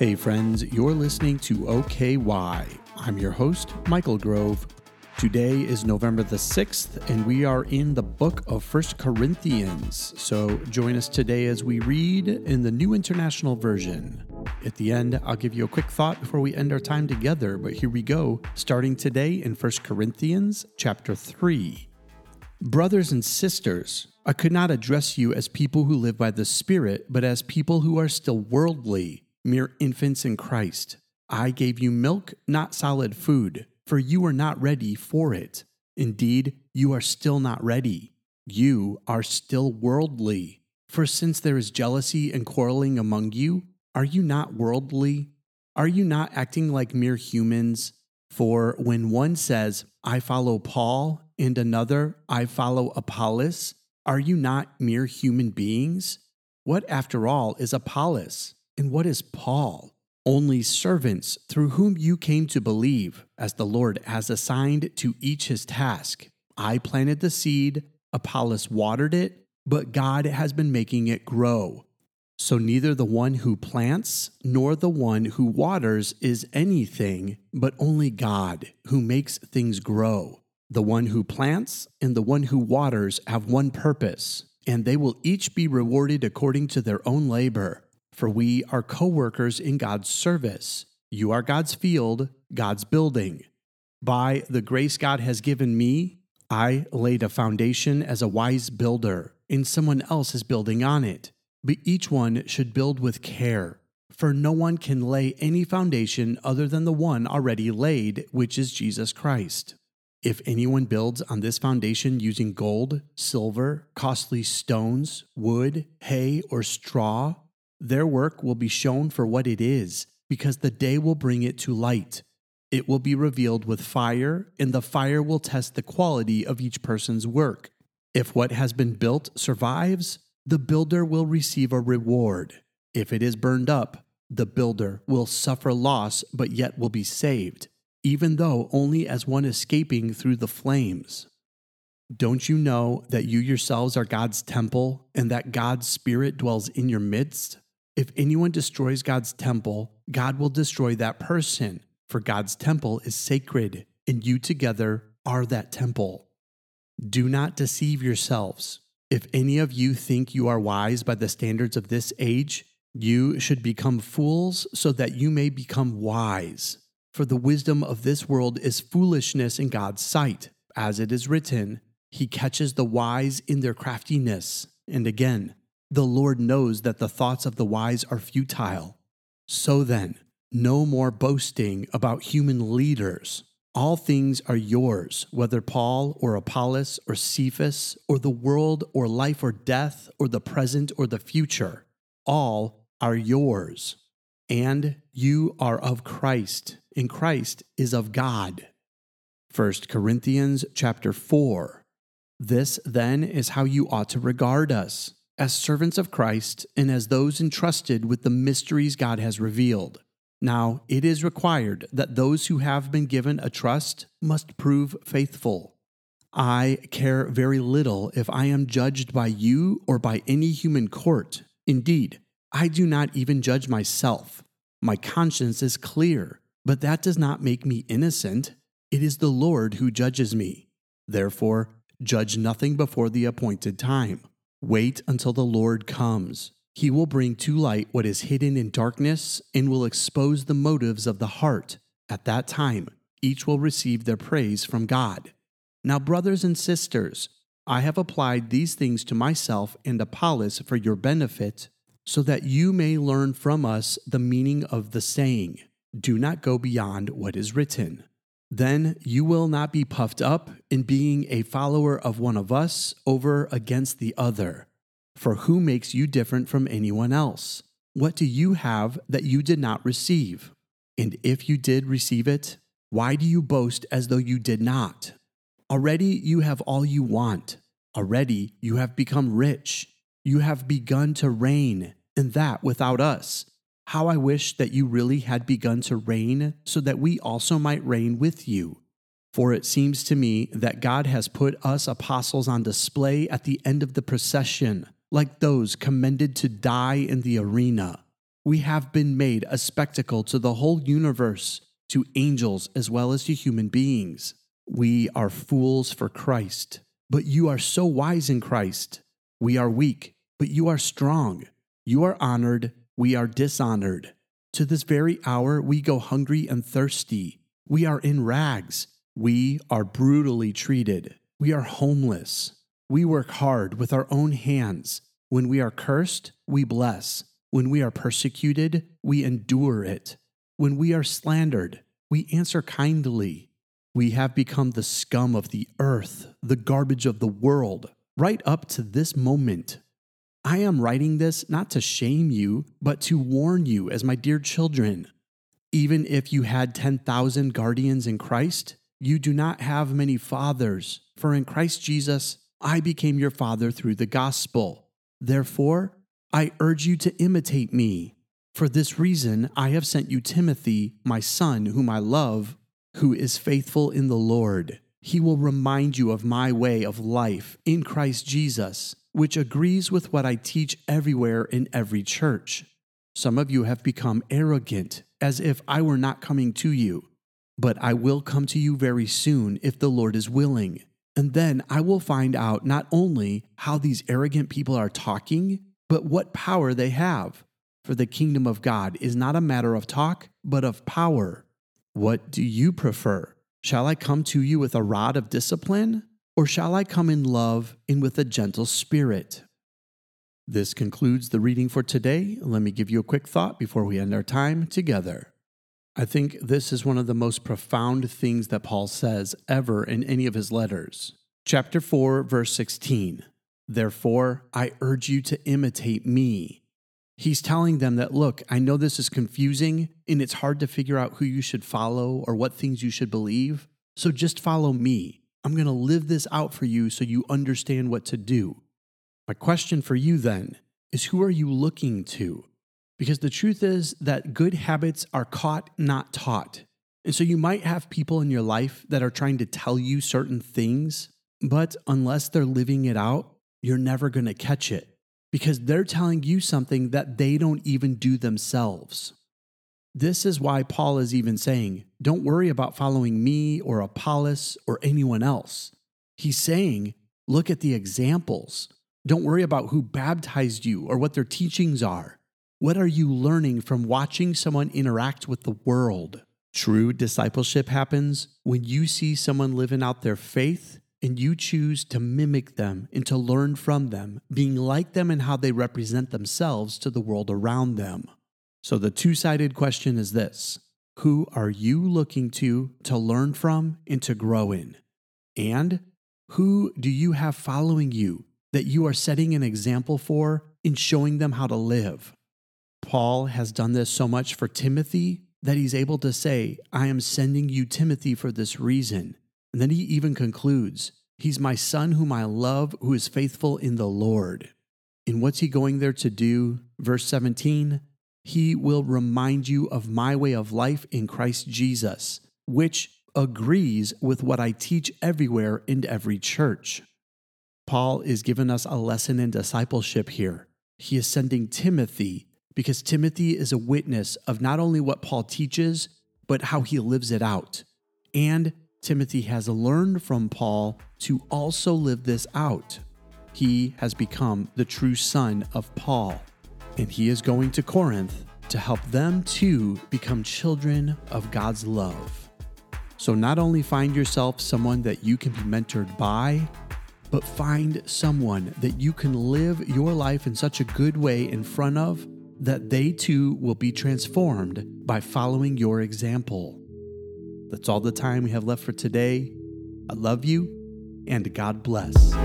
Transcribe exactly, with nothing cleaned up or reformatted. Hey friends, you're listening to O K Y. I'm your host, Michael Grove. Today is November the sixth, and we are in the book of First Corinthians. So join us today as we read in the New International Version. At the end, I'll give you a quick thought before we end our time together, but here we go, starting today in First Corinthians chapter three. Brothers and sisters, I could not address you as people who live by the Spirit, but as people who are still worldly, mere infants in Christ. I gave you milk, not solid food, for you are not ready for it. Indeed, you are still not ready. You are still worldly. For since there is jealousy and quarreling among you, are you not worldly? Are you not acting like mere humans? For when one says, I follow Paul, and another, I follow Apollos, are you not mere human beings? What, after all, is Apollos? And what is Paul? Only servants through whom you came to believe, as the Lord has assigned to each his task. I planted the seed, Apollos watered it, but God has been making it grow. So neither the one who plants nor the one who waters is anything, but only God who makes things grow. The one who plants and the one who waters have one purpose, and they will each be rewarded according to their own labor. For we are co-workers in God's service. You are God's field, God's building. By the grace God has given me, I laid a foundation as a wise builder, and someone else is building on it. But each one should build with care, for no one can lay any foundation other than the one already laid, which is Jesus Christ. If anyone builds on this foundation using gold, silver, costly stones, wood, hay, or straw, their work will be shown for what it is, because the day will bring it to light. It will be revealed with fire, and the fire will test the quality of each person's work. If what has been built survives, the builder will receive a reward. If it is burned up, the builder will suffer loss, but yet will be saved, even though only as one escaping through the flames. Don't you know that you yourselves are God's temple, and that God's Spirit dwells in your midst? If anyone destroys God's temple, God will destroy that person, for God's temple is sacred, and you together are that temple. Do not deceive yourselves. If any of you think you are wise by the standards of this age, you should become fools so that you may become wise. For the wisdom of this world is foolishness in God's sight. As it is written, He catches the wise in their craftiness. And again, the Lord knows that the thoughts of the wise are futile. So then, no more boasting about human leaders. All things are yours, whether Paul or Apollos or Cephas or the world or life or death or the present or the future. All are yours. And you are of Christ, and Christ is of God. First Corinthians chapter four. This, then, is how you ought to regard us, as servants of Christ and as those entrusted with the mysteries God has revealed. Now, it is required that those who have been given a trust must prove faithful. I care very little if I am judged by you or by any human court. Indeed, I do not even judge myself. My conscience is clear, but that does not make me innocent. It is the Lord who judges me. Therefore, judge nothing before the appointed time. Wait until the Lord comes. He will bring to light what is hidden in darkness and will expose the motives of the heart. At that time, each will receive their praise from God. Now, brothers and sisters, I have applied these things to myself and Apollos for your benefit, so that you may learn from us the meaning of the saying, do not go beyond what is written. Then you will not be puffed up in being a follower of one of us over against the other. For who makes you different from anyone else? What do you have that you did not receive? And if you did receive it, why do you boast as though you did not? Already you have all you want. Already you have become rich. You have begun to reign, and that without us. How I wish that you really had begun to reign, so that we also might reign with you. For it seems to me that God has put us apostles on display at the end of the procession, like those commended to die in the arena. we have been made a spectacle to the whole universe, to angels as well as to human beings. We are fools for Christ, but you are so wise in Christ. We are weak, but you are strong. You are honored, we are dishonored. To this very hour we go hungry and thirsty. We are in rags. We are brutally treated. We are homeless. We work hard with our own hands. When we are cursed, we bless. When we are persecuted, we endure it. When we are slandered, we answer kindly. We have become the scum of the earth, the garbage of the world, right up to this moment. I am writing this not to shame you, but to warn you as my dear children. Even if you had ten thousand guardians in Christ, you do not have many fathers, for in Christ Jesus, I became your father through the gospel. Therefore, I urge you to imitate me. For this reason, I have sent you Timothy, my son, whom I love, who is faithful in the Lord. He will remind you of my way of life in Christ Jesus, which agrees with what I teach everywhere in every church. Some of you have become arrogant, as if I were not coming to you. But I will come to you very soon, if the Lord is willing. And then I will find out not only how these arrogant people are talking, but what power they have. For the kingdom of God is not a matter of talk, but of power. What do you prefer? Shall I come to you with a rod of discipline? Or shall I come in love and with a gentle spirit? This concludes the reading for today. Let me give you a quick thought before we end our time together. I think this is one of the most profound things that Paul says ever in any of his letters. Chapter four, verse sixteen. Therefore, I urge you to imitate me. He's telling them that, look, I know this is confusing and it's hard to figure out who you should follow or what things you should believe. So just follow me. I'm going to live this out for you so you understand what to do. My question for you then is, who are you looking to? Because the truth is that good habits are caught, not taught. And so you might have people in your life that are trying to tell you certain things, but unless they're living it out, you're never going to catch it because they're telling you something that they don't even do themselves. This is why Paul is even saying, don't worry about following me or Apollos or anyone else. He's saying, look at the examples. Don't worry about who baptized you or what their teachings are. What are you learning from watching someone interact with the world? True discipleship happens when you see someone living out their faith and you choose to mimic them and to learn from them, being like them in how they represent themselves to the world around them. So the two-sided question is this: who are you looking to to learn from and to grow in? And who do you have following you that you are setting an example for and showing them how to live? Paul has done this so much for Timothy that he's able to say, I am sending you Timothy for this reason. And then he even concludes, he's my son whom I love, who is faithful in the Lord. And what's he going there to do? Verse seventeen, he will remind you of my way of life in Christ Jesus, which agrees with what I teach everywhere in every church. Paul is giving us a lesson in discipleship here. He is sending Timothy because Timothy is a witness of not only what Paul teaches, but how he lives it out. And Timothy has learned from Paul to also live this out. He has become the true son of Paul. And he is going to Corinth to help them too become children of God's love. So not only find yourself someone that you can be mentored by, but find someone that you can live your life in such a good way in front of that they too will be transformed by following your example. That's all the time we have left for today. I love you, and God bless.